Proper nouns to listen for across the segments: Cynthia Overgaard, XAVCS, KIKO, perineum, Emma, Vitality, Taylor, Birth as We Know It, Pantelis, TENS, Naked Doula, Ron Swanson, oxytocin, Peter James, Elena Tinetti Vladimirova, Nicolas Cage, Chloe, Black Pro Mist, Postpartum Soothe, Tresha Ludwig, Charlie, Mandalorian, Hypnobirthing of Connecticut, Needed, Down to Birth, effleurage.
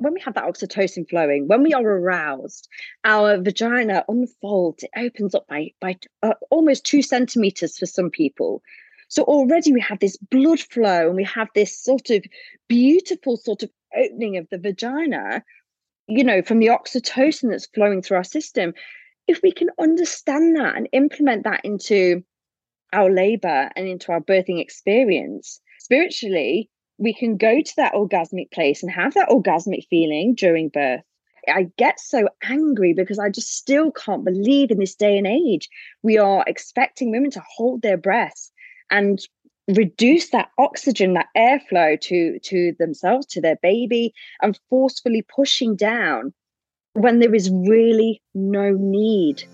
when we have that oxytocin flowing, when we are aroused, our vagina unfolds. It opens up by almost 2 centimeters for some people. So already we have this blood flow and we have this sort of beautiful sort of opening of the vagina, you know, from the oxytocin that's flowing through our system. If we can understand that and implement that into our labor and into our birthing experience, spiritually, we can go to that orgasmic place and have that orgasmic feeling during birth. I get so angry because I just still can't believe in this day and age, we are expecting women to hold their breaths and reduce that oxygen, that airflow to themselves, to their baby, and forcefully pushing down when there is really no need.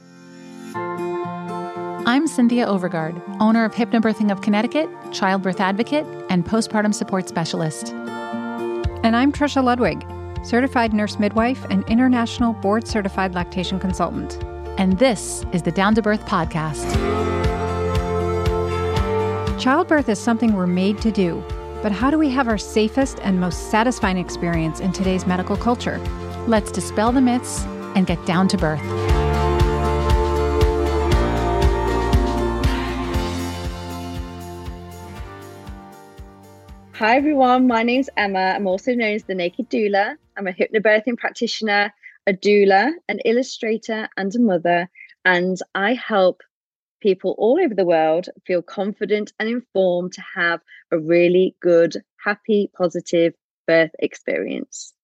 I'm Cynthia Overgaard, owner of Hypnobirthing of Connecticut, childbirth advocate, and postpartum support specialist. And I'm Tresha Ludwig, certified nurse midwife and international board-certified lactation consultant. And this is the Down to Birth podcast. Childbirth is something we're made to do, but how do we have our safest and most satisfying experience in today's medical culture? Let's dispel the myths and get down to birth. Hi everyone, my name's Emma. I'm also known as the Naked Doula. I'm a hypnobirthing practitioner, a doula, an illustrator, and a mother. And I help people all over the world feel confident and informed to have a really good, happy, positive birth experience.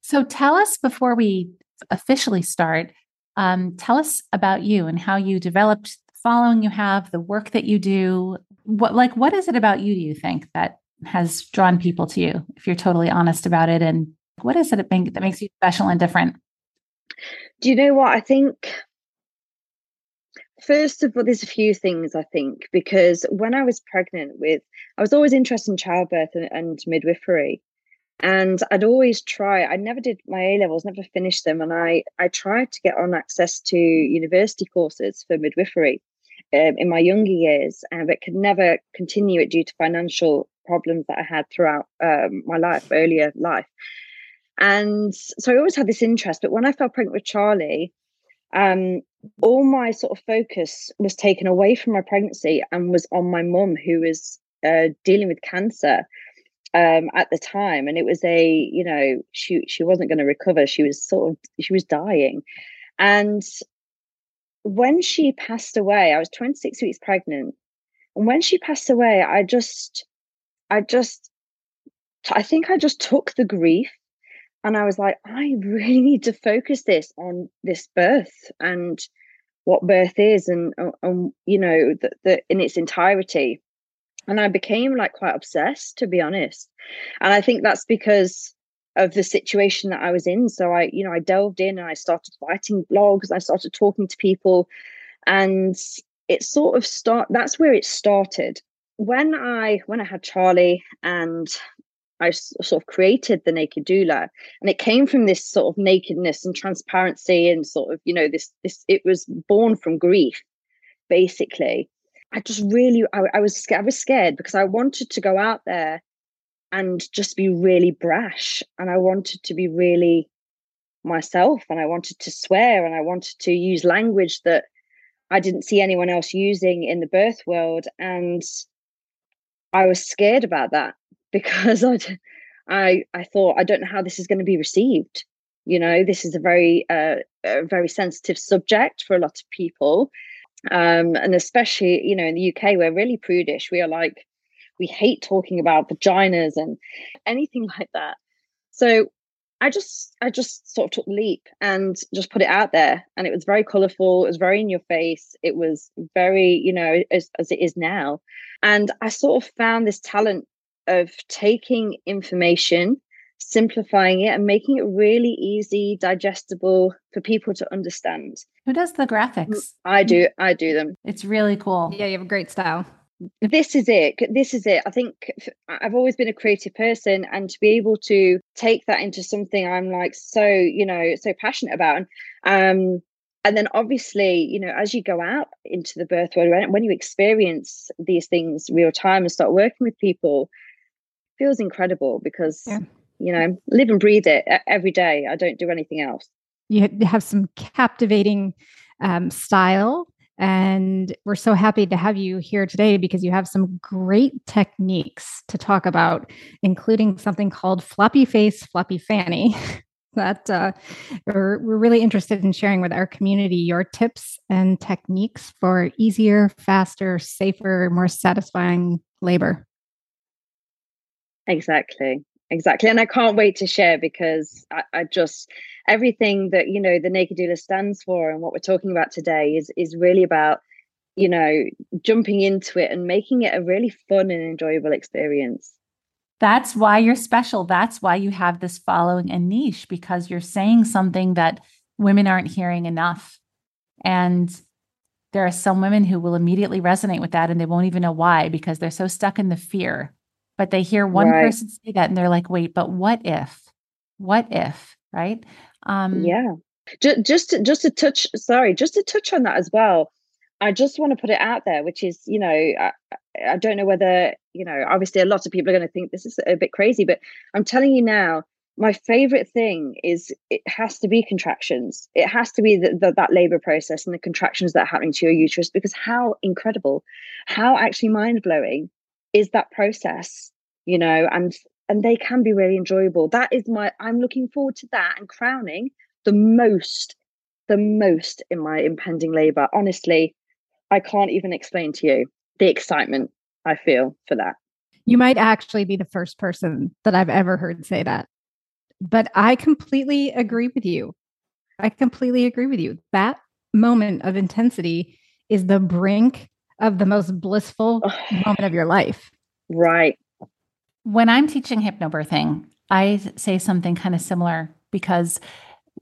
So tell us, before we officially start, tell us about you and how you developed the following you have, the work that you do. What is it about you, do you think, that has drawn people to you, if you're totally honest about it? And what is it that makes you special and different? Do you know what? I think, first of all, there's a few things, I think, because when I was pregnant with, I was always interested in childbirth and midwifery. And I'd always try, I never did my A-levels, never finished them. And I tried to get on access to university courses for midwifery in my younger years, but could never continue it due to financial problems that I had throughout my life, earlier life. And so I always had this interest. But when I fell pregnant with Charlie, all my sort of focus was taken away from my pregnancy and was on my mum, who was dealing with cancer at the time. And it was she wasn't going to recover. She was dying. And when she passed away, I was 26 weeks pregnant. And when she passed away, I think I just took the grief, and I was like, I really need to focus this on this birth and what birth is, and you know, the in its entirety. And I became like quite obsessed, to be honest. And I think that's because of the situation that I was in. So I delved in and I started writing blogs. I started talking to people, and it sort of that's where it started. When I had Charlie and I sort of created the Naked Doula, and it came from this sort of nakedness and transparency and sort of, you know, this, it was born from grief, basically. I just really, I was scared because I wanted to go out there and just be really brash, and I wanted to be really myself, and I wanted to swear, and I wanted to use language that I didn't see anyone else using in the birth world. And I was scared about that because I thought, I don't know how this is going to be received. You know, this is a very sensitive subject for a lot of people. And especially, you know, in the UK, we're really prudish. We are like, we hate talking about vaginas and anything like that. So I just sort of took the leap and just put it out there. And it was very colorful. It was very in your face. It was very, you know, as it is now. And I sort of found this talent of taking information, simplifying it, and making it really easy, digestible for people to understand. Who does the graphics? I do them. It's really cool. Yeah, you have a great style. This is it. I think I've always been a creative person, and to be able to take that into something I'm like so passionate about. And then obviously, you know, as you go out into the birth world, when you experience these things real time and start working with people, it feels incredible because you know, live and breathe it every day. I don't do anything else. You have some captivating style, and we're so happy to have you here today because you have some great techniques to talk about, including something called floppy face, floppy fanny. That we're really interested in sharing with our community your tips and techniques for easier, faster, safer, more satisfying labor. Exactly. And I can't wait to share because I just, everything that, you know, the Naked Doula stands for and what we're talking about today is really about, you know, jumping into it and making it a really fun and enjoyable experience. That's why you're special. That's why you have this following and niche, because you're saying something that women aren't hearing enough. And there are some women who will immediately resonate with that and they won't even know why, because they're so stuck in the fear. But they hear one person say that and they're like, wait, but what if? What if? Right? Yeah. Just to touch on that as well. I just want to put it out there, which is, you know, I don't know whether, you know, obviously a lot of people are going to think this is a bit crazy, but I'm telling you now, my favorite thing is it has to be contractions. It has to be that labor process and the contractions that are happening to your uterus, because how incredible, how actually mind-blowing is that process, you know, and they can be really enjoyable. That is I'm looking forward to that and crowning the most in my impending labor. Honestly, I can't even explain to you the excitement I feel for that. You might actually be the first person that I've ever heard say that. But I completely agree with you. That moment of intensity is the brink of the most blissful moment of your life. Right. When I'm teaching hypnobirthing, I say something kind of similar, because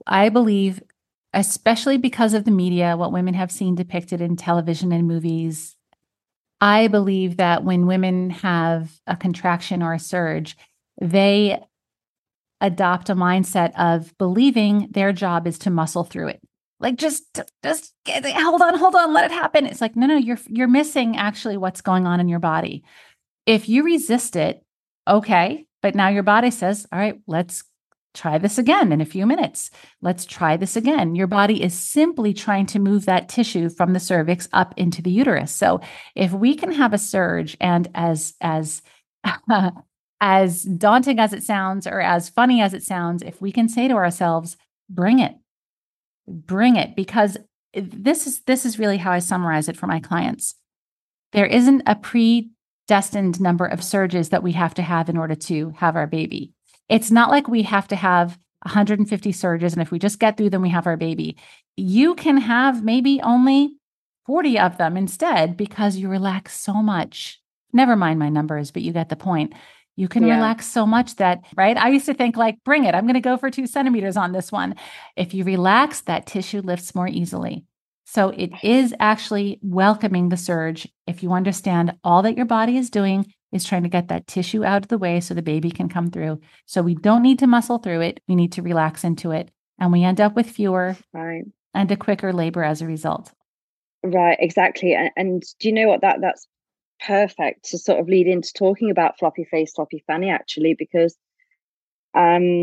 I believe, especially because of the media, what women have seen depicted in television and movies, I believe that when women have a contraction or a surge, they adopt a mindset of believing their job is to muscle through it. Like, just hold on, let it happen. It's like, no, you're missing actually what's going on in your body. If you resist it, okay, but now your body says, all right, let's try this again in a few minutes. Let's try this again. Your body is simply trying to move that tissue from the cervix up into the uterus. So if we can have a surge, and as daunting as it sounds, or as funny as it sounds, if we can say to ourselves, bring it, because this is really how I summarize it for my clients. There isn't a predestined number of surges that we have to have in order to have our baby. It's not like we have to have 150 surges, and if we just get through them, we have our baby. You can have maybe only 40 of them instead, because you relax so much. Never mind my numbers, but you get the point. You can relax so much that, right? I used to think like, bring it. I'm going to go for 2 centimeters on this one. If you relax, that tissue lifts more easily. So it is actually welcoming the surge. If you understand all that your body is doing is trying to get that tissue out of the way so the baby can come through. So we don't need to muscle through it. We need to relax into it. And we end up with fewer and a quicker labor as a result. Right, exactly. And do you know what? That's perfect to sort of lead into talking about floppy face, floppy fanny, actually, because, you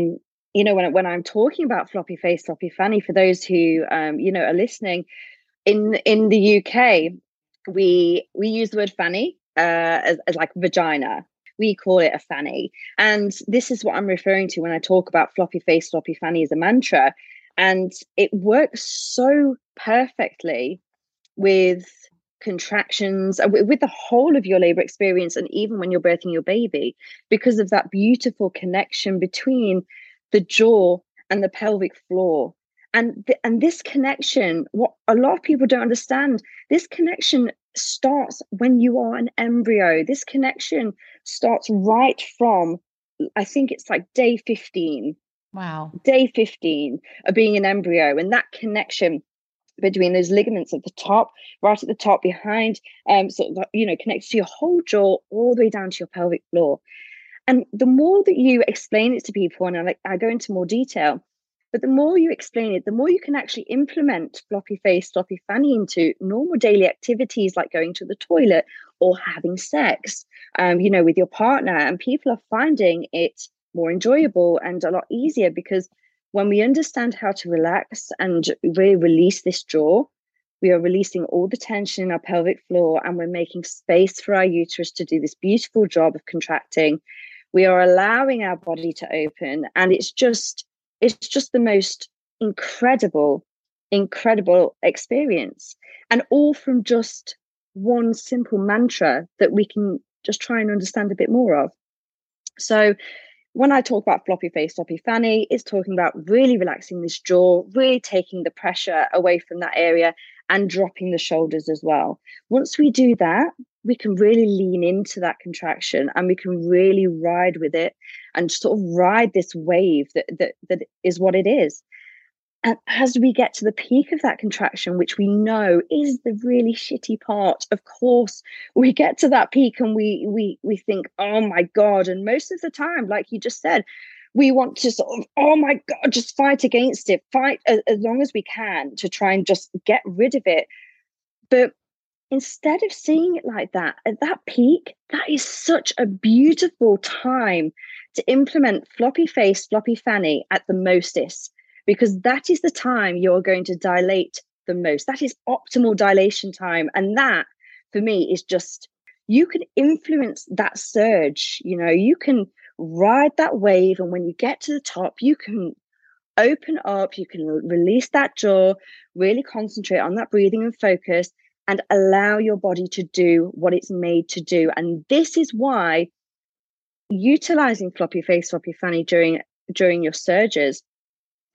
know, when I'm talking about floppy face, floppy fanny, for those who, you know, are listening, in the UK, we use the word fanny as like vagina. We call it a fanny. And this is what I'm referring to when I talk about floppy face, floppy fanny as a mantra. And it works so perfectly with contractions, with the whole of your labor experience, and even when you're birthing your baby, because of that beautiful connection between the jaw and the pelvic floor. And this connection, what a lot of people don't understand, this connection starts when you are an embryo. This connection starts right from, I think it's like day 15. Wow. Day 15 of being an embryo. And that connection between those ligaments at the top, right at the top behind, sort of, you know, connects to your whole jaw all the way down to your pelvic floor. And the more that you explain it to people, and I go into more detail, but the more you explain it, the more you can actually implement floppy face, floppy fanny into normal daily activities like going to the toilet or having sex, you know, with your partner. And people are finding it more enjoyable and a lot easier, because when we understand how to relax and really release this jaw, we are releasing all the tension in our pelvic floor, and we're making space for our uterus to do this beautiful job of contracting. We are allowing our body to open, and it's just the most incredible experience. And all from just one simple mantra that we can just try and understand a bit more of. So when I talk about floppy face, floppy fanny, it's talking about really relaxing this jaw, really taking the pressure away from that area and dropping the shoulders as well. Once we do that, we can really lean into that contraction, and we can really ride with it and sort of ride this wave that is what it is. And as we get to the peak of that contraction, which we know is the really shitty part, of course, we get to that peak and we think, oh my God. And most of the time, like you just said, we want to sort of, oh my God, just fight against it, fight as long as we can to try and just get rid of it. But instead of seeing it like that, at that peak, that is such a beautiful time to implement floppy face, floppy fanny at the mostest, because that is the time you're going to dilate the most. That is optimal dilation time. And that, for me, is just, you can influence that surge. You know, you can ride that wave. And when you get to the top, you can open up, you can release that jaw, really concentrate on that breathing and focus, and allow your body to do what it's made to do. And this is why utilizing floppy face, floppy fanny during your surges,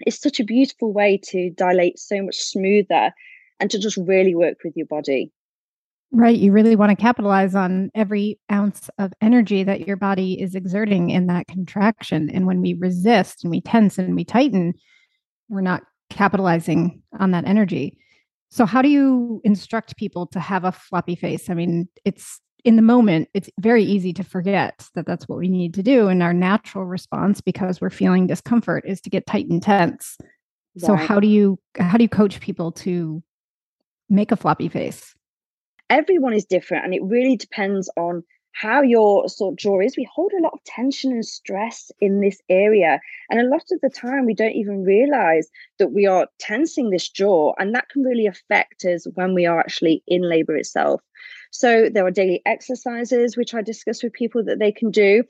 it's such a beautiful way to dilate so much smoother and to just really work with your body. Right. You really want to capitalize on every ounce of energy that your body is exerting in that contraction. And when we resist and we tense and we tighten, we're not capitalizing on that energy. So how do you instruct people to have a floppy face? I mean, it's in the moment, it's very easy to forget that that's what we need to do. And our natural response, because we're feeling discomfort, is to get tight and tense. Right. So how do you coach people to make a floppy face? Everyone is different, and it really depends on how your sort of jaw is. We hold a lot of tension and stress in this area. And a lot of the time, we don't even realize that we are tensing this jaw. And that can really affect us when we are actually in labor itself. So there are daily exercises, which I discuss with people, that they can do.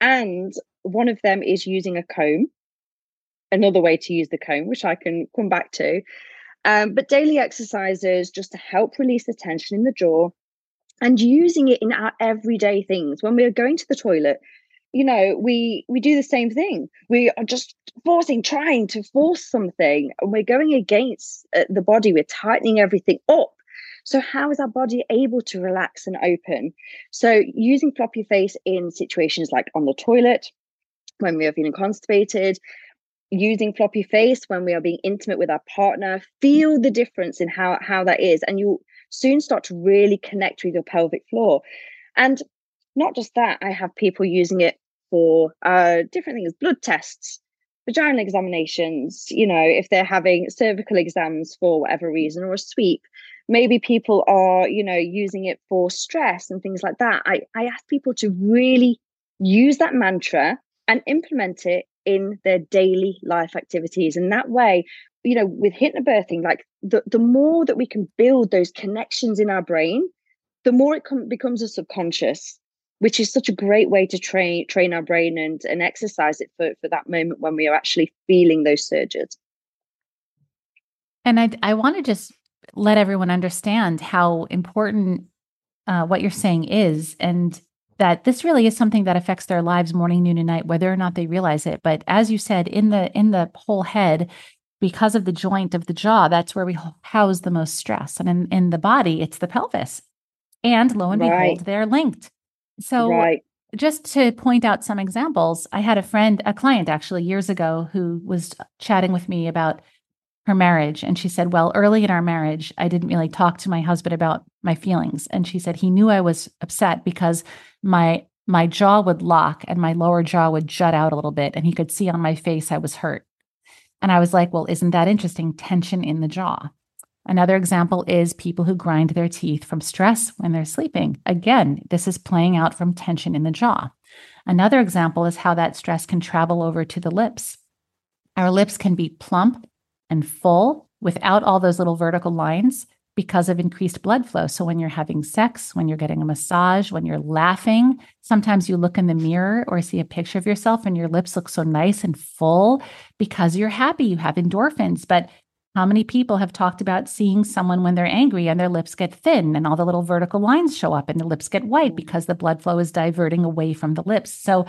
And one of them is using a comb, another way to use the comb, which I can come back to. But daily exercises just to help release the tension in the jaw, and using it in our everyday things. When we're going to the toilet, you know, we do the same thing. We are just trying to force something, and we're going against the body. We're tightening everything up. So how is our body able to relax and open? So using floppy face in situations like on the toilet, when we are feeling constipated, using floppy face when we are being intimate with our partner, feel the difference in how that is. And you'll soon start to really connect with your pelvic floor. And not just that, I have people using it for different things, blood tests, vaginal examinations, you know, if they're having cervical exams for whatever reason, or a sweep. Maybe people are, you know, using it for stress and things like that. I ask people to really use that mantra and implement it in their daily life activities. And that way, you know, with hypnobirthing, like the more that we can build those connections in our brain, the more it becomes a subconscious, which is such a great way to train our brain and exercise it for that moment when we are actually feeling those surges. And I want to just let everyone understand how important what you're saying is, and that this really is something that affects their lives morning, noon, and night, whether or not they realize it. But as you said, in the whole head, because of the joint of the jaw, that's where we house the most stress. And in the body, it's the pelvis. And lo and behold, they're linked. So just to point out some examples, I had a client actually years ago who was chatting with me about her marriage. And she said, well, early in our marriage, I didn't really talk to my husband about my feelings. And she said, he knew I was upset because my jaw would lock and my lower jaw would jut out a little bit. And he could see on my face, I was hurt. And I was like, well, isn't that interesting? Tension in the jaw. Another example is people who grind their teeth from stress when they're sleeping. Again, this is playing out from tension in the jaw. Another example is how that stress can travel over to the lips. Our lips can be plump and full without all those little vertical lines because of increased blood flow. So when you're having sex, when you're getting a massage, when you're laughing, sometimes you look in the mirror or see a picture of yourself and your lips look so nice and full because you're happy, you have endorphins. But how many people have talked about seeing someone when they're angry and their lips get thin and all the little vertical lines show up and the lips get white because the blood flow is diverting away from the lips? So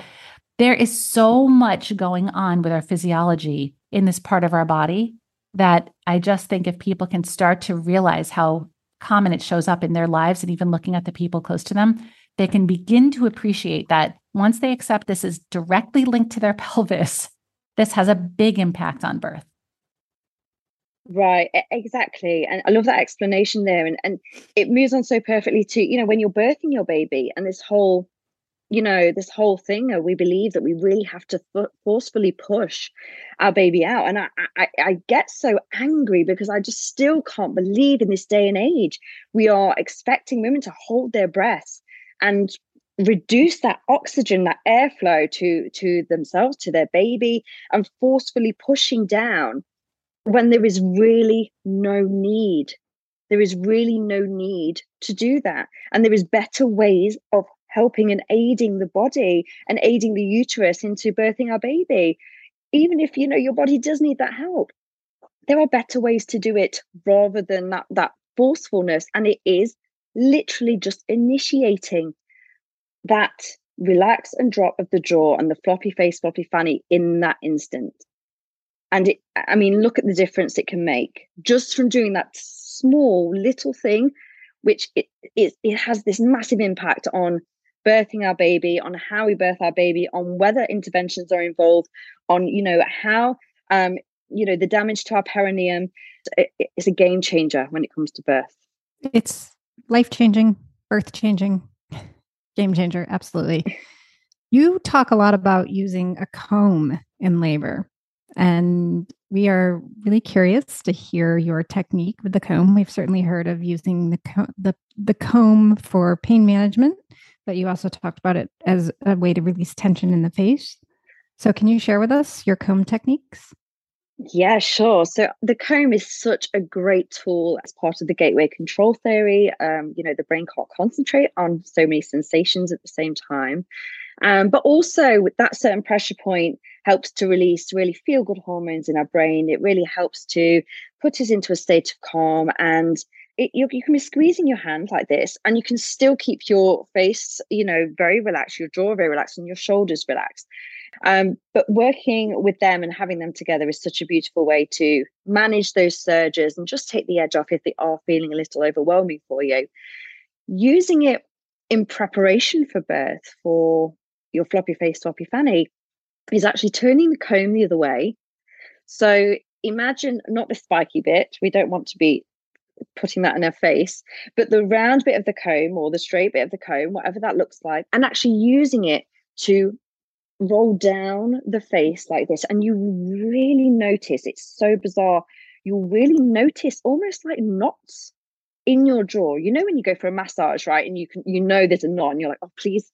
there is so much going on with our physiology in this part of our body that I just think if people can start to realize how common it shows up in their lives and even looking at the people close to them, they can begin to appreciate that once they accept this is directly linked to their pelvis, this has a big impact on birth. Right, exactly. And I love that explanation there. And it moves on so perfectly to, you know, when you're birthing your baby and this whole, you know, this whole thing, or we believe that we really have to forcefully push our baby out. And I get so angry because I just still can't believe in this day and age, we are expecting women to hold their breaths and reduce that oxygen, that airflow to themselves, to their baby, and forcefully pushing down when there is really no need. There is really no need to do that. And there is better ways of helping and aiding the body and aiding the uterus into birthing our baby. Even if, you know, your body does need that help, there are better ways to do it rather than that forcefulness. And it is literally just initiating that relax and drop of the jaw and the floppy face, floppy fanny in that instant. And it, I mean, look at the difference it can make just from doing that small little thing, which it has this massive impact on birthing our baby, on how we birth our baby, on whether interventions are involved, on, you know, how, you know, the damage to our perineum. It's a game changer when it comes to birth. It's life-changing, birth-changing, game changer. Absolutely. You talk a lot about using a comb in labor. And we are really curious to hear your technique with the comb. We've certainly heard of using the comb for pain management, but you also talked about it as a way to release tension in the face. So can you share with us your comb techniques? Yeah, sure. So the comb is such a great tool as part of the gateway control theory. You know, the brain can't concentrate on so many sensations at the same time. But also with that certain pressure point helps to release really feel-good hormones in our brain. It really helps to put us into a state of calm. And you can be squeezing your hand like this and you can still keep your face, you know, very relaxed, your jaw very relaxed and your shoulders relaxed. But working with them and having them together is such a beautiful way to manage those surges and just take the edge off if they are feeling a little overwhelming for you. Using it in preparation for birth for your floppy face, floppy fanny is actually turning the comb the other way. So imagine not the spiky bit. We don't want to be putting that in our face, but the round bit of the comb or the straight bit of the comb, whatever that looks like, and actually using it to roll down the face like this. And you really notice, it's so bizarre, you really notice almost like knots in your jaw. You know, when you go for a massage, right? And you know there's a knot and you're like, oh, please,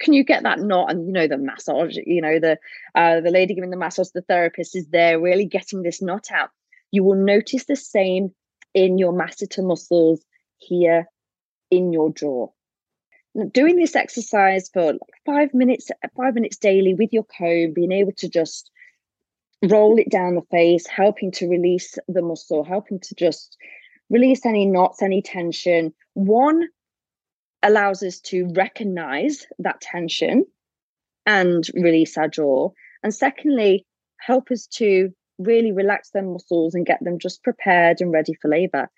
can you get that knot? And you know, the massage, you know, the lady giving the massage, the therapist is there really getting this knot out. You will notice the same in your masseter muscles here in your jaw. Doing this exercise for like 5 minutes daily with your comb, being able to just roll it down the face, helping to release the muscle, helping to just release any knots, any tension. One allows us to recognize that tension and release our jaw. And secondly, help us to really relax their muscles and get them just prepared and ready for labor.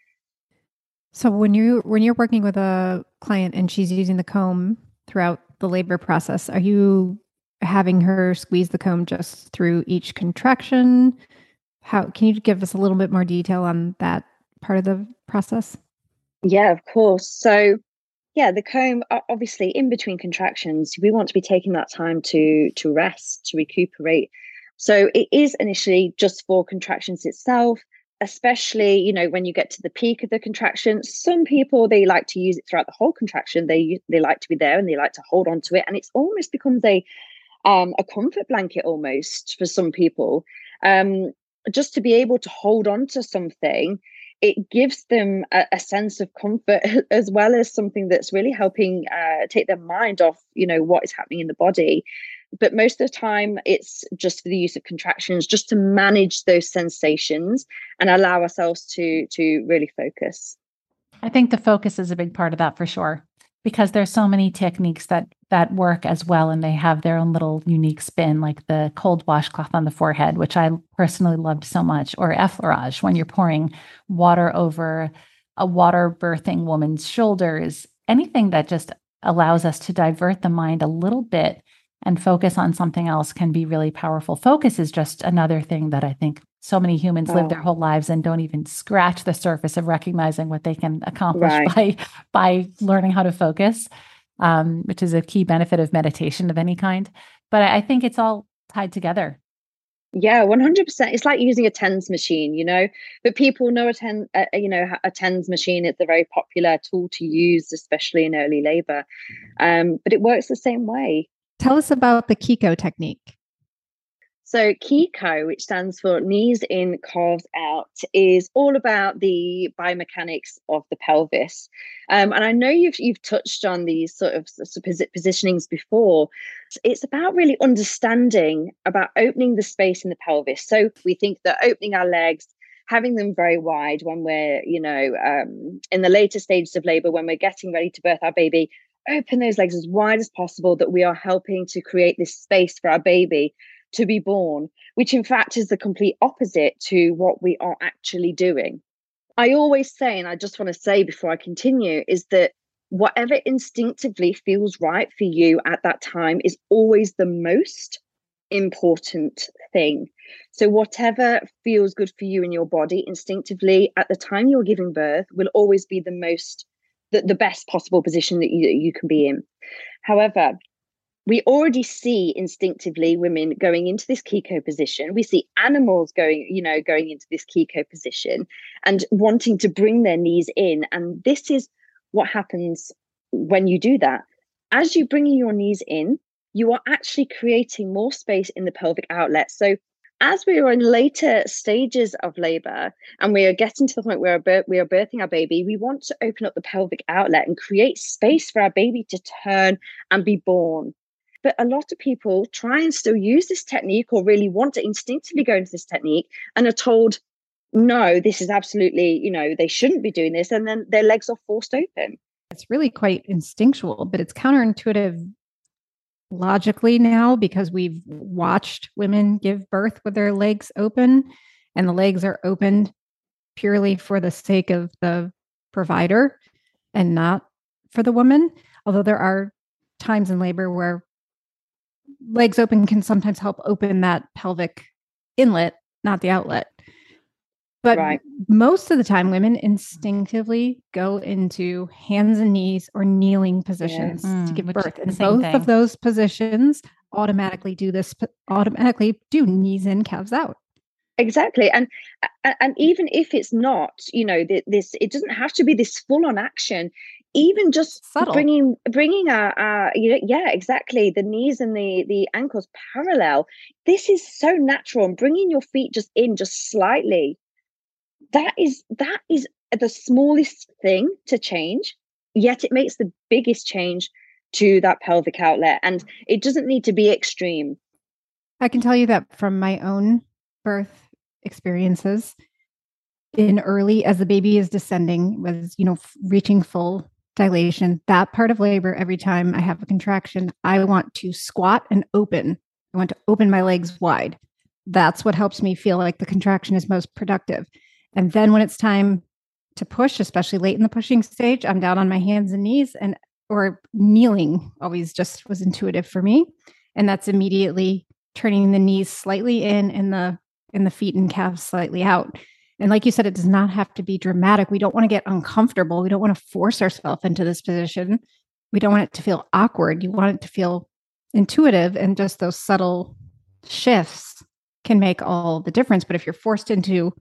So when you're working with a client and she's using the comb throughout the labor process, are you having her squeeze the comb just through each contraction? How can you give us a little bit more detail on that part of the process? Yeah, of course. So yeah, the comb, obviously in between contractions, we want to be taking that time to rest, to recuperate. So it is initially just for contractions itself. especially, you know, when you get to the peak of the contraction, some people, they like to use it throughout the whole contraction. They like to be there and they like to hold on to it. And it's almost becomes a comfort blanket almost for some people. Just to be able to hold on to something, it gives them a sense of comfort, as well as something that's really helping take their mind off, you know, what is happening in the body. But most of the time, it's just for the use of contractions, just to manage those sensations and allow ourselves to really focus. I think the focus is a big part of that for sure, because there's so many techniques that work as well, and they have their own little unique spin, like the cold washcloth on the forehead, which I personally loved so much, or effleurage when you're pouring water over a water birthing woman's shoulders, anything that just allows us to divert the mind a little bit and focus on something else can be really powerful. Focus is just another thing that I think so many humans live their whole lives and don't even scratch the surface of recognizing what they can accomplish by learning how to focus, which is a key benefit of meditation of any kind. But I think it's all tied together. Yeah, 100%. It's like using a TENS machine, you know, but people know a TENS machine. It's a very popular tool to use, especially in early labor. But it works the same way. Tell us about the KIKO technique. So KIKO, which stands for knees in, calves out, is all about the biomechanics of the pelvis. And I know you've touched on these sort of positionings before. It's about really understanding about opening the space in the pelvis. So we think that opening our legs, having them very wide when we're, you know, in the later stages of labor, when we're getting ready to birth our baby, open those legs as wide as possible, that we are helping to create this space for our baby to be born, which in fact is the complete opposite to what we are actually doing. I always say, and I just want to say before I continue, is that whatever instinctively feels right for you at that time is always the most important thing. So whatever feels good for you in your body instinctively at the time you're giving birth will always be the most the best possible position that you can be in. However, we already see instinctively women going into this KIKO position. We see animals going into this KIKO position and wanting to bring their knees in. And this is what happens when you do that. As you bring your knees in, you are actually creating more space in the pelvic outlet. So as we are in later stages of labor and we are getting to the point where we are birthing our baby, we want to open up the pelvic outlet and create space for our baby to turn and be born. But a lot of people try and still use this technique, or really want to instinctively go into this technique, and are told, no, this is absolutely, you know, they shouldn't be doing this. And then their legs are forced open. It's really quite instinctual, but it's counterintuitive logically now, because we've watched women give birth with their legs open, and the legs are opened purely for the sake of the provider and not for the woman. Although there are times in labor where legs open can sometimes help open that pelvic inlet, not the outlet. But most of the time, women instinctively go into hands and knees or kneeling positions to give birth. And both of those positions automatically do knees in, calves out. Exactly. And even if it's not, you know, this, it doesn't have to be this full on action. Even just subtle. Bringing our the knees and the ankles parallel. This is so natural. And bringing your feet just in just slightly. That is the smallest thing to change, yet it makes the biggest change to that pelvic outlet. And it doesn't need to be extreme. I can tell you that from my own birth experiences, in early, as the baby is descending, was, you know, reaching full dilation, that part of labor, every time I have a contraction, I want to squat and open. I want to open my legs wide. That's what helps me feel like the contraction is most productive. And then when it's time to push, especially late in the pushing stage, I'm down on my hands and knees, and or kneeling always just was intuitive for me. And that's immediately turning the knees slightly in and the feet and calves slightly out. And like you said, it does not have to be dramatic. We don't want to get uncomfortable. We don't want to force ourselves into this position. We don't want it to feel awkward. You want it to feel intuitive, and just those subtle shifts can make all the difference. But if you're forced into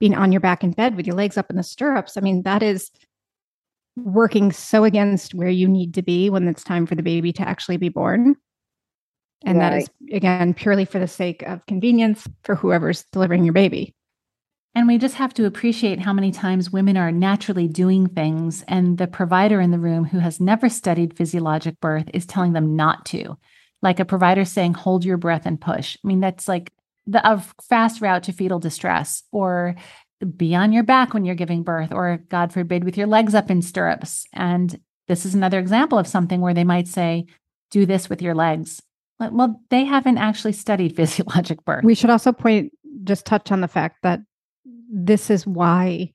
being on your back in bed with your legs up in the stirrups, I mean, that is working so against where you need to be when it's time for the baby to actually be born. And right. That is, again, purely for the sake of convenience for whoever's delivering your baby. And we just have to appreciate how many times women are naturally doing things and the provider in the room who has never studied physiologic birth is telling them not to. Like a provider saying, hold your breath and push. I mean, that's like a fast route to fetal distress, or be on your back when you're giving birth, or God forbid, with your legs up in stirrups. And this is another example of something where they might say, do this with your legs. Well, they haven't actually studied physiologic birth. We should also touch on the fact that this is why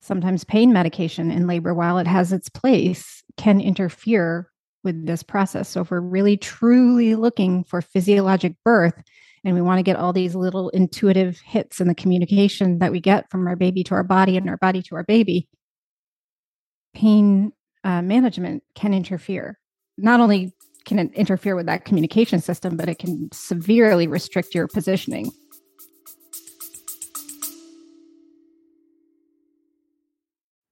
sometimes pain medication in labor, while it has its place, can interfere with this process. So if we're really truly looking for physiologic birth, and we want to get all these little intuitive hits in the communication that we get from our baby to our body and our body to our baby, pain management can interfere. Not only can it interfere with that communication system, but it can severely restrict your positioning.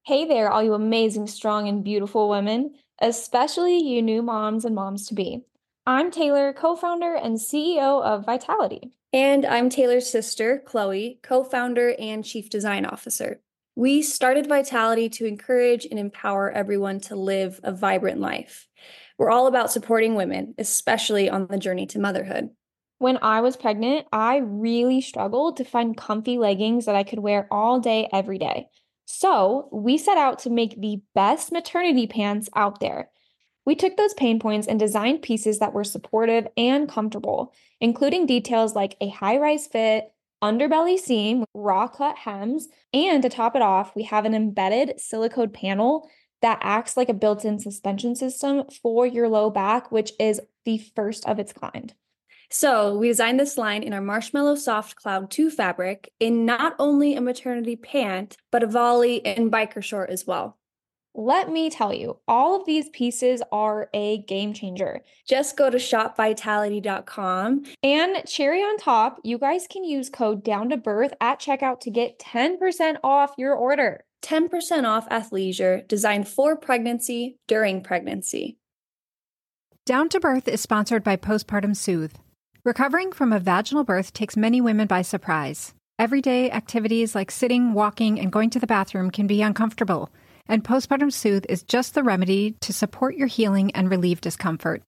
Hey there, all you amazing, strong, and beautiful women, especially you new moms and moms-to-be. I'm Taylor, co-founder and CEO of Vitality. And I'm Taylor's sister, Chloe, co-founder and chief design officer. We started Vitality to encourage and empower everyone to live a vibrant life. We're all about supporting women, especially on the journey to motherhood. When I was pregnant, I really struggled to find comfy leggings that I could wear all day, every day. So we set out to make the best maternity pants out there. We took those pain points and designed pieces that were supportive and comfortable, including details like a high-rise fit, underbelly seam, raw-cut hems, and to top it off, we have an embedded silicone panel that acts like a built-in suspension system for your low back, which is the first of its kind. So we designed this line in our Marshmallow Soft Cloud 2 fabric in not only a maternity pant, but a volley and biker short as well. Let me tell you, all of these pieces are a game changer. Just go to shopvitality.com. And cherry on top, you guys can use code DOWNTOBIRTH at checkout to get 10% off your order. 10% off athleisure designed for pregnancy, during pregnancy. Down to Birth is sponsored by Postpartum Soothe. Recovering from a vaginal birth takes many women by surprise. Everyday activities like sitting, walking, and going to the bathroom can be uncomfortable. And Postpartum Soothe is just the remedy to support your healing and relieve discomfort.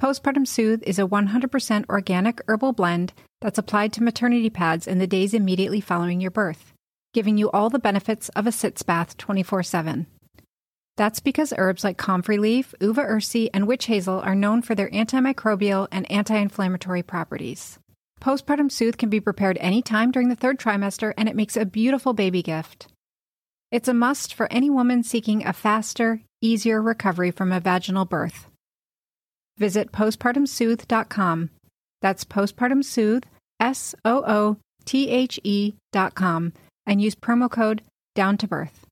Postpartum Soothe is a 100% organic herbal blend that's applied to maternity pads in the days immediately following your birth, giving you all the benefits of a sitz bath 24/7. That's because herbs like comfrey leaf, uva ursi, and witch hazel are known for their antimicrobial and anti-inflammatory properties. Postpartum Soothe can be prepared anytime during the third trimester, and it makes a beautiful baby gift. It's a must for any woman seeking a faster, easier recovery from a vaginal birth. Visit postpartumsoothe.com. That's postpartumsoothe, SOOTHE.com, and use promo code DOWNTOBIRTH.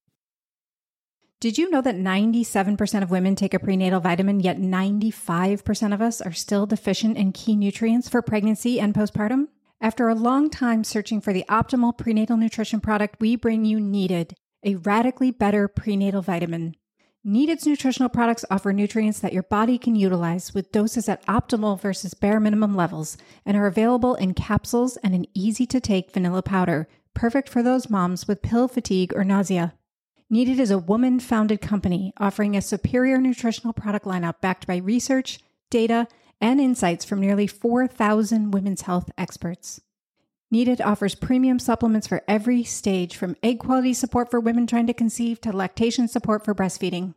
Did you know that 97% of women take a prenatal vitamin, yet 95% of us are still deficient in key nutrients for pregnancy and postpartum? After a long time searching for the optimal prenatal nutrition product, we bring you Needed, a radically better prenatal vitamin. Needed's nutritional products offer nutrients that your body can utilize with doses at optimal versus bare minimum levels and are available in capsules and an easy-to-take vanilla powder, perfect for those moms with pill fatigue or nausea. Needed is a woman-founded company offering a superior nutritional product lineup backed by research, data, and insights from nearly 4,000 women's health experts. Needed offers premium supplements for every stage, from egg quality support for women trying to conceive to lactation support for breastfeeding.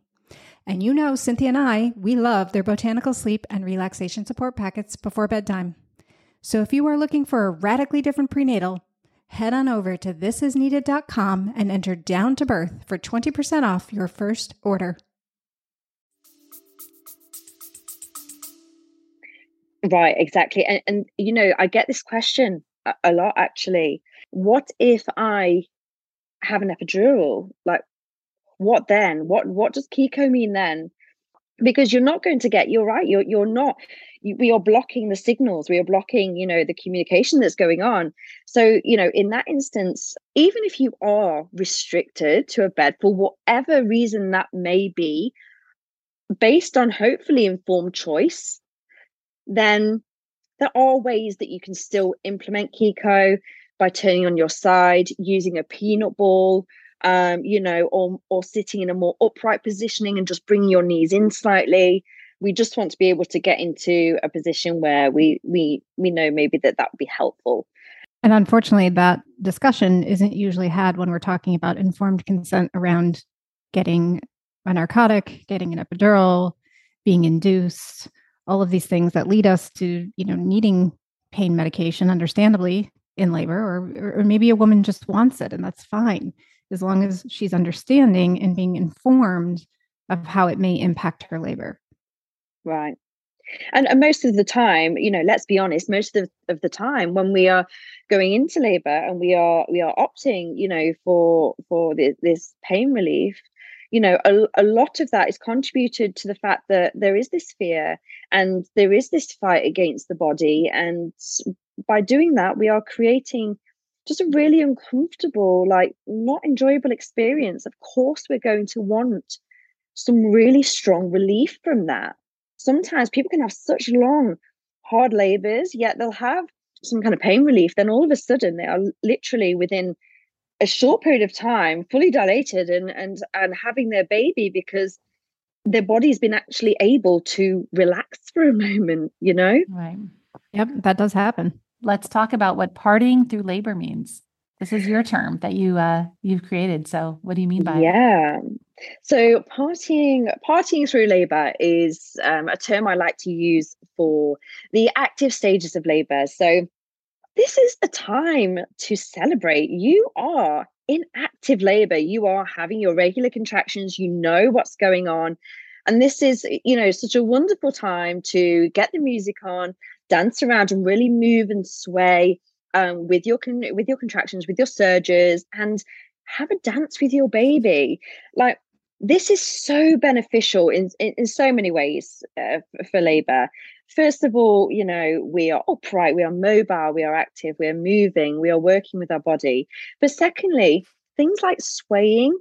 And you know, Cynthia and I, we love their botanical sleep and relaxation support packets before bedtime. So if you are looking for a radically different prenatal, head on over to thisisneeded.com and enter Down to Birth for 20% off your first order. Right, exactly. And you know, I get this question a lot, actually. What if I have an epidural? Like, what then? What does KIKO mean then? because you're not going to get, you're right, we are blocking the signals, we are blocking, the communication that's going on. So, in that instance, even if you are restricted to a bed for whatever reason that may be, based on hopefully informed choice, then there are ways that you can still implement KIKO by turning on your side, using a peanut ball, or sitting in a more upright positioning and just bringing your knees in slightly. We just want to be able to get into a position where we know maybe that would be helpful. And unfortunately, that discussion isn't usually had when we're talking about informed consent around getting a narcotic, getting an epidural, being induced, all of these things that lead us to, needing pain medication, understandably, in labor, or maybe a woman just wants it, and that's fine, as long as she's understanding and being informed of how it may impact her labor. Right. And most of the time, let's be honest, most of the time when we are going into labor and we are opting, for this pain relief, a lot of that is contributed to the fact that there is this fear and there is this fight against the body. And by doing that, we are creating just a really uncomfortable, not enjoyable experience. Of course, we're going to want some really strong relief from that. Sometimes people can have such long, hard labors, yet they'll have some kind of pain relief. Then all of a sudden, they are literally within a short period of time, fully dilated and having their baby because their body's been actually able to relax for a moment, Right. Yep, that does happen. Let's talk about what partying through labor means. This is your term that you've created. So what do you mean by it? Yeah. So partying through labor is a term I like to use for the active stages of labor. So this is a time to celebrate. You are in active labor. You are having your regular contractions. You know what's going on. And this is, such a wonderful time to get the music on, dance around and really move and sway with your contractions, with your surges, and have a dance with your baby. This is so beneficial in so many ways for labor. First of all, we are upright, we are mobile, we are active, we are moving, we are working with our body. But secondly, things like swaying,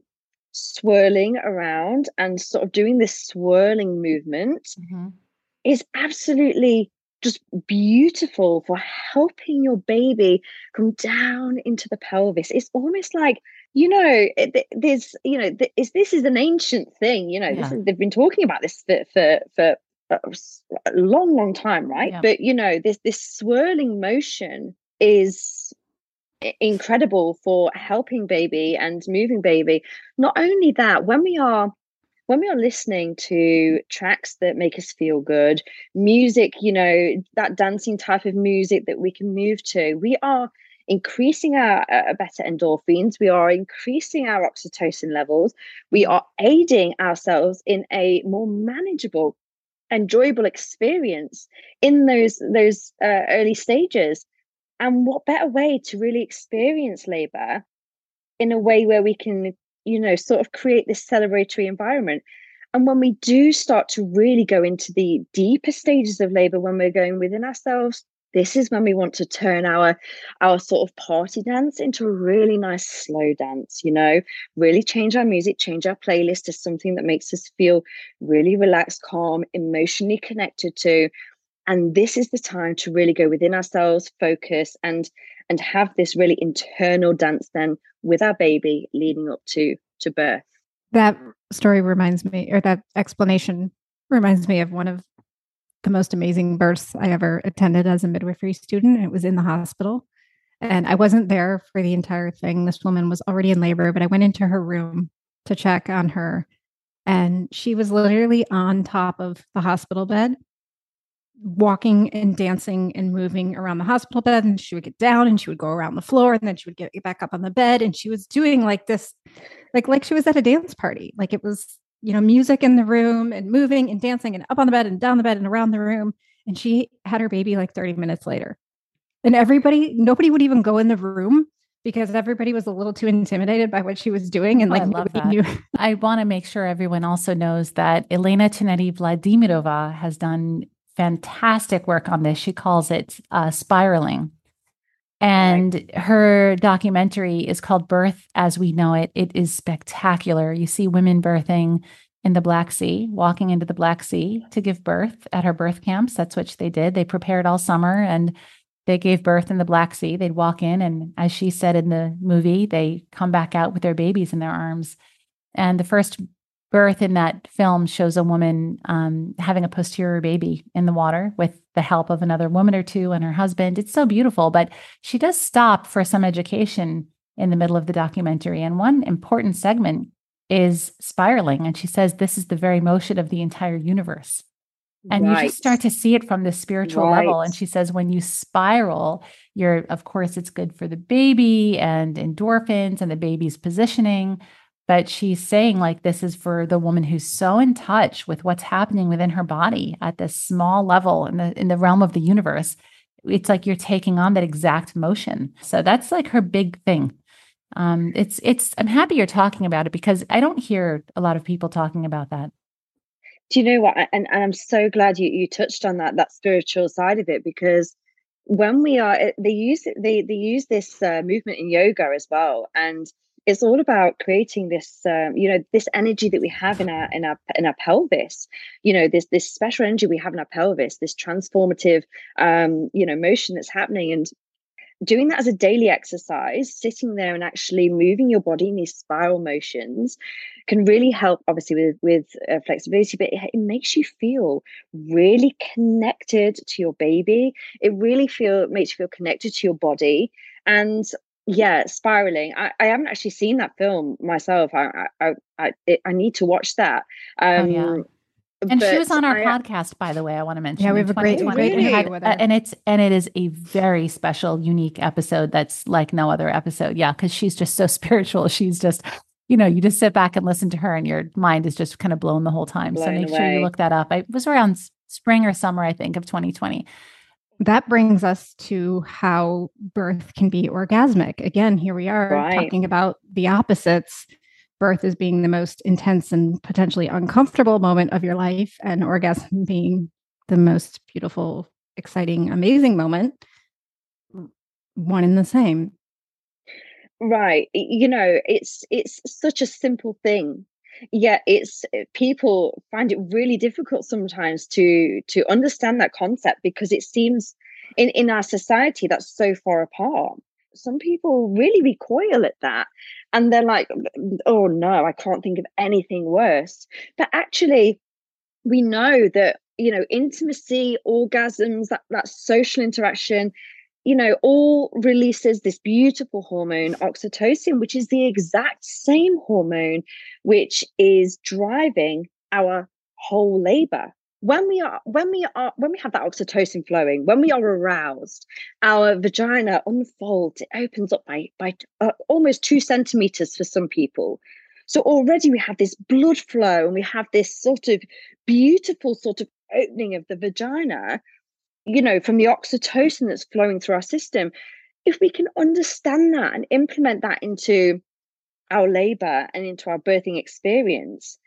swirling around and sort of doing this swirling movement is absolutely just beautiful for helping your baby come down into the pelvis. It's almost like, there's, this is an ancient thing, yeah. They've been talking about this for a long, long time, right? Yeah. But, this swirling motion is incredible for helping baby and moving baby. Not only that, when we are listening to tracks that make us feel good, music, that dancing type of music that we can move to, we are increasing our better endorphins. We are increasing our oxytocin levels. We are aiding ourselves in a more manageable, enjoyable experience in those early stages. And what better way to really experience labor in a way where we can sort of create this celebratory environment. And when we do start to really go into the deeper stages of labor, when we're going within ourselves, this is when we want to turn our sort of party dance into a really nice slow dance, really change our music, change our playlist to something that makes us feel really relaxed, calm, emotionally connected to. And this is the time to really go within ourselves, focus, and have this really internal dance then with our baby leading up to birth. That story reminds me, or that explanation reminds me of one of the most amazing births I ever attended as a midwifery student. It was in the hospital and I wasn't there for the entire thing. This woman was already in labor, but I went into her room to check on her and she was literally on top of the hospital bed, walking and dancing and moving around the hospital bed, and she would get down and she would go around the floor and then she would get back up on the bed. And she was doing like this, like she was at a dance party. Like it was, music in the room and moving and dancing and up on the bed and down the bed and around the room. And she had her baby like 30 minutes later, and nobody would even go in the room because everybody was a little too intimidated by what she was doing. And I love that. I want to make sure everyone also knows that Elena Tinetti Vladimirova has done fantastic work on this. She calls it spiraling. And her documentary is called Birth as We Know It. It is spectacular. You see women birthing in the Black Sea, walking into the Black Sea to give birth at her birth camps. That's what they did. They prepared all summer and they gave birth in the Black Sea. They'd walk in, and as she said in the movie, they come back out with their babies in their arms. And the first birth in that film shows a woman having a posterior baby in the water with the help of another woman or two and her husband. It's so beautiful, but she does stop for some education in the middle of the documentary. And one important segment is spiraling. And she says, this is the very motion of the entire universe. And you just start to see it from the spiritual level. And she says, when you spiral, you're, of course, it's good for the baby and endorphins and the baby's positioning. But she's saying, like, this is for the woman who's so in touch with what's happening within her body at this small level in the realm of the universe. It's like you're taking on that exact motion. So that's like her big thing. I'm happy you're talking about it because I don't hear a lot of people talking about that. Do you know what? And I'm so glad you touched on that spiritual side of it, because when we are, they use this movement in yoga as well, and it's all about creating this, this energy that we have in our pelvis. You know, this special energy we have in our pelvis, this transformative, motion that's happening, and doing that as a daily exercise, sitting there and actually moving your body in these spiral motions can really help, obviously, with flexibility, but it makes you feel really connected to your baby. It really makes you feel connected to your body. And yeah, spiraling. I haven't actually seen that film myself. I need to watch that. And she was on our podcast, by the way, I want to mention. Yeah, we have a great and it is a very special, unique episode that's like no other episode. Yeah, because she's just so spiritual. She's just, you just sit back and listen to her and your mind is just kind of blown the whole time. So make sure you look that up. It was around spring or summer, I think, of 2020. That brings us to how birth can be orgasmic. Again, here we are talking about the opposites. Birth as being the most intense and potentially uncomfortable moment of your life, and orgasm being the most beautiful, exciting, amazing moment. One and the same. Right. You know, it's such a simple thing. Yet people find it really difficult sometimes to understand that concept, because it seems in our society that's so far apart. Some people really recoil at that, and they're like, oh no, I can't think of anything worse. But actually, we know that, intimacy, orgasms, that social interaction, all releases this beautiful hormone, oxytocin, which is the exact same hormone which is driving our whole labor. When we have that oxytocin flowing, when we are aroused, our vagina unfolds. It opens up by almost 2 centimeters for some people. So already we have this blood flow, and we have this sort of beautiful sort of opening of the vagina, from the oxytocin that's flowing through our system. If we can understand that and implement that into our labor and into our birthing experience,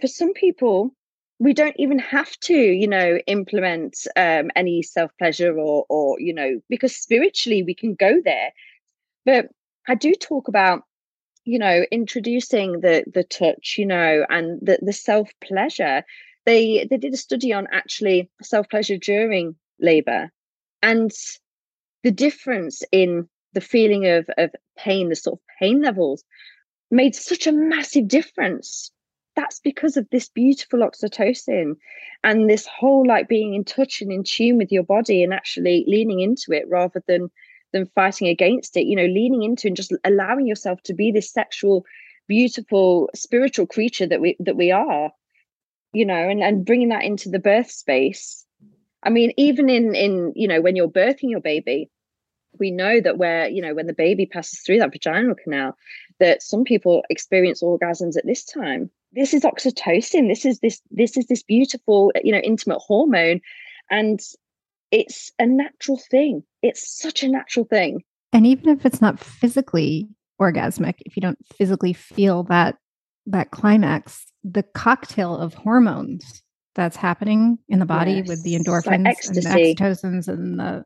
for some people, we don't even have to, implement any self-pleasure or, because spiritually we can go there. But I do talk about, introducing the touch, and the self-pleasure. They did a study on actually self-pleasure during labor, and the difference in the feeling of pain, the sort of pain levels, made such a massive difference. That's because of this beautiful oxytocin and this whole being in touch and in tune with your body, and actually leaning into it rather than fighting against it, leaning into and just allowing yourself to be this sexual, beautiful, spiritual creature that we are, and bringing that into the birth space. I mean, even in when you're birthing your baby, we know that when the baby passes through that vaginal canal, that some people experience orgasms at this time. This is oxytocin. This is this beautiful, intimate hormone, and it's a natural thing. It's such a natural thing. And even if it's not physically orgasmic, if you don't physically feel that climax, the cocktail of hormones that's happening in the body with the endorphins and the oxytocins and the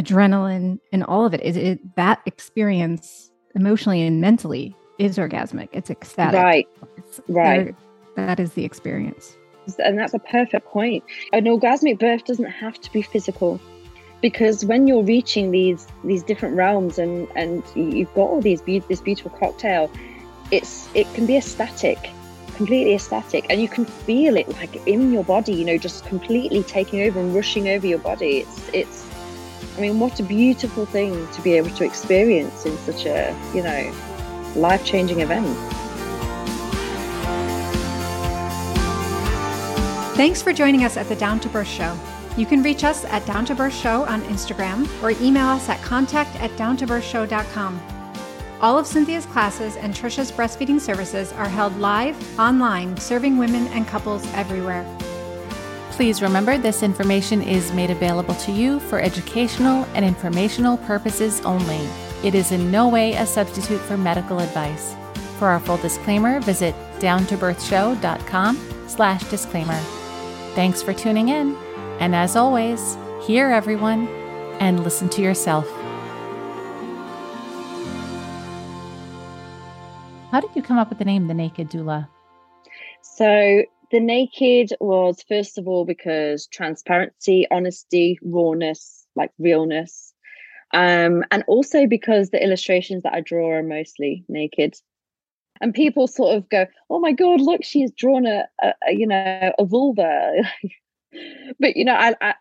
adrenaline and all of it, that experience emotionally and mentally is orgasmic. It's ecstatic. Right. That is the experience. And that's a perfect point. An orgasmic birth doesn't have to be physical, because when you're reaching these different realms and you've got all these this beautiful cocktail, it can be ecstatic, completely ecstatic, and you can feel it like in your body, you know, just completely taking over and rushing over your body. It's I mean, what a beautiful thing to be able to experience in such a, you know, life-changing event. Thanks for joining us at the Down to Birth Show. You can reach us at Down to Birth Show on Instagram or email us at contact@downtobirthshow.com. All of Cynthia's classes and Trisha's breastfeeding services are held live, online, serving women and couples everywhere. Please remember this information is made available to you for educational and informational purposes only. It is in no way a substitute for medical advice. For our full disclaimer, visit downtobirthshow.com/disclaimer. Thanks for tuning in. And as always, hear everyone and listen to yourself. How did you come up with the name The Naked Doula? So The Naked was, first of all, because transparency, honesty, rawness, like realness. And also because the illustrations that I draw are mostly naked. And people sort of go, oh my God, look, she's drawn a vulva. But, you know, I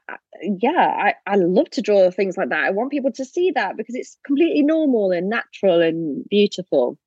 love to draw things like that. I want people to see that because it's completely normal and natural and beautiful.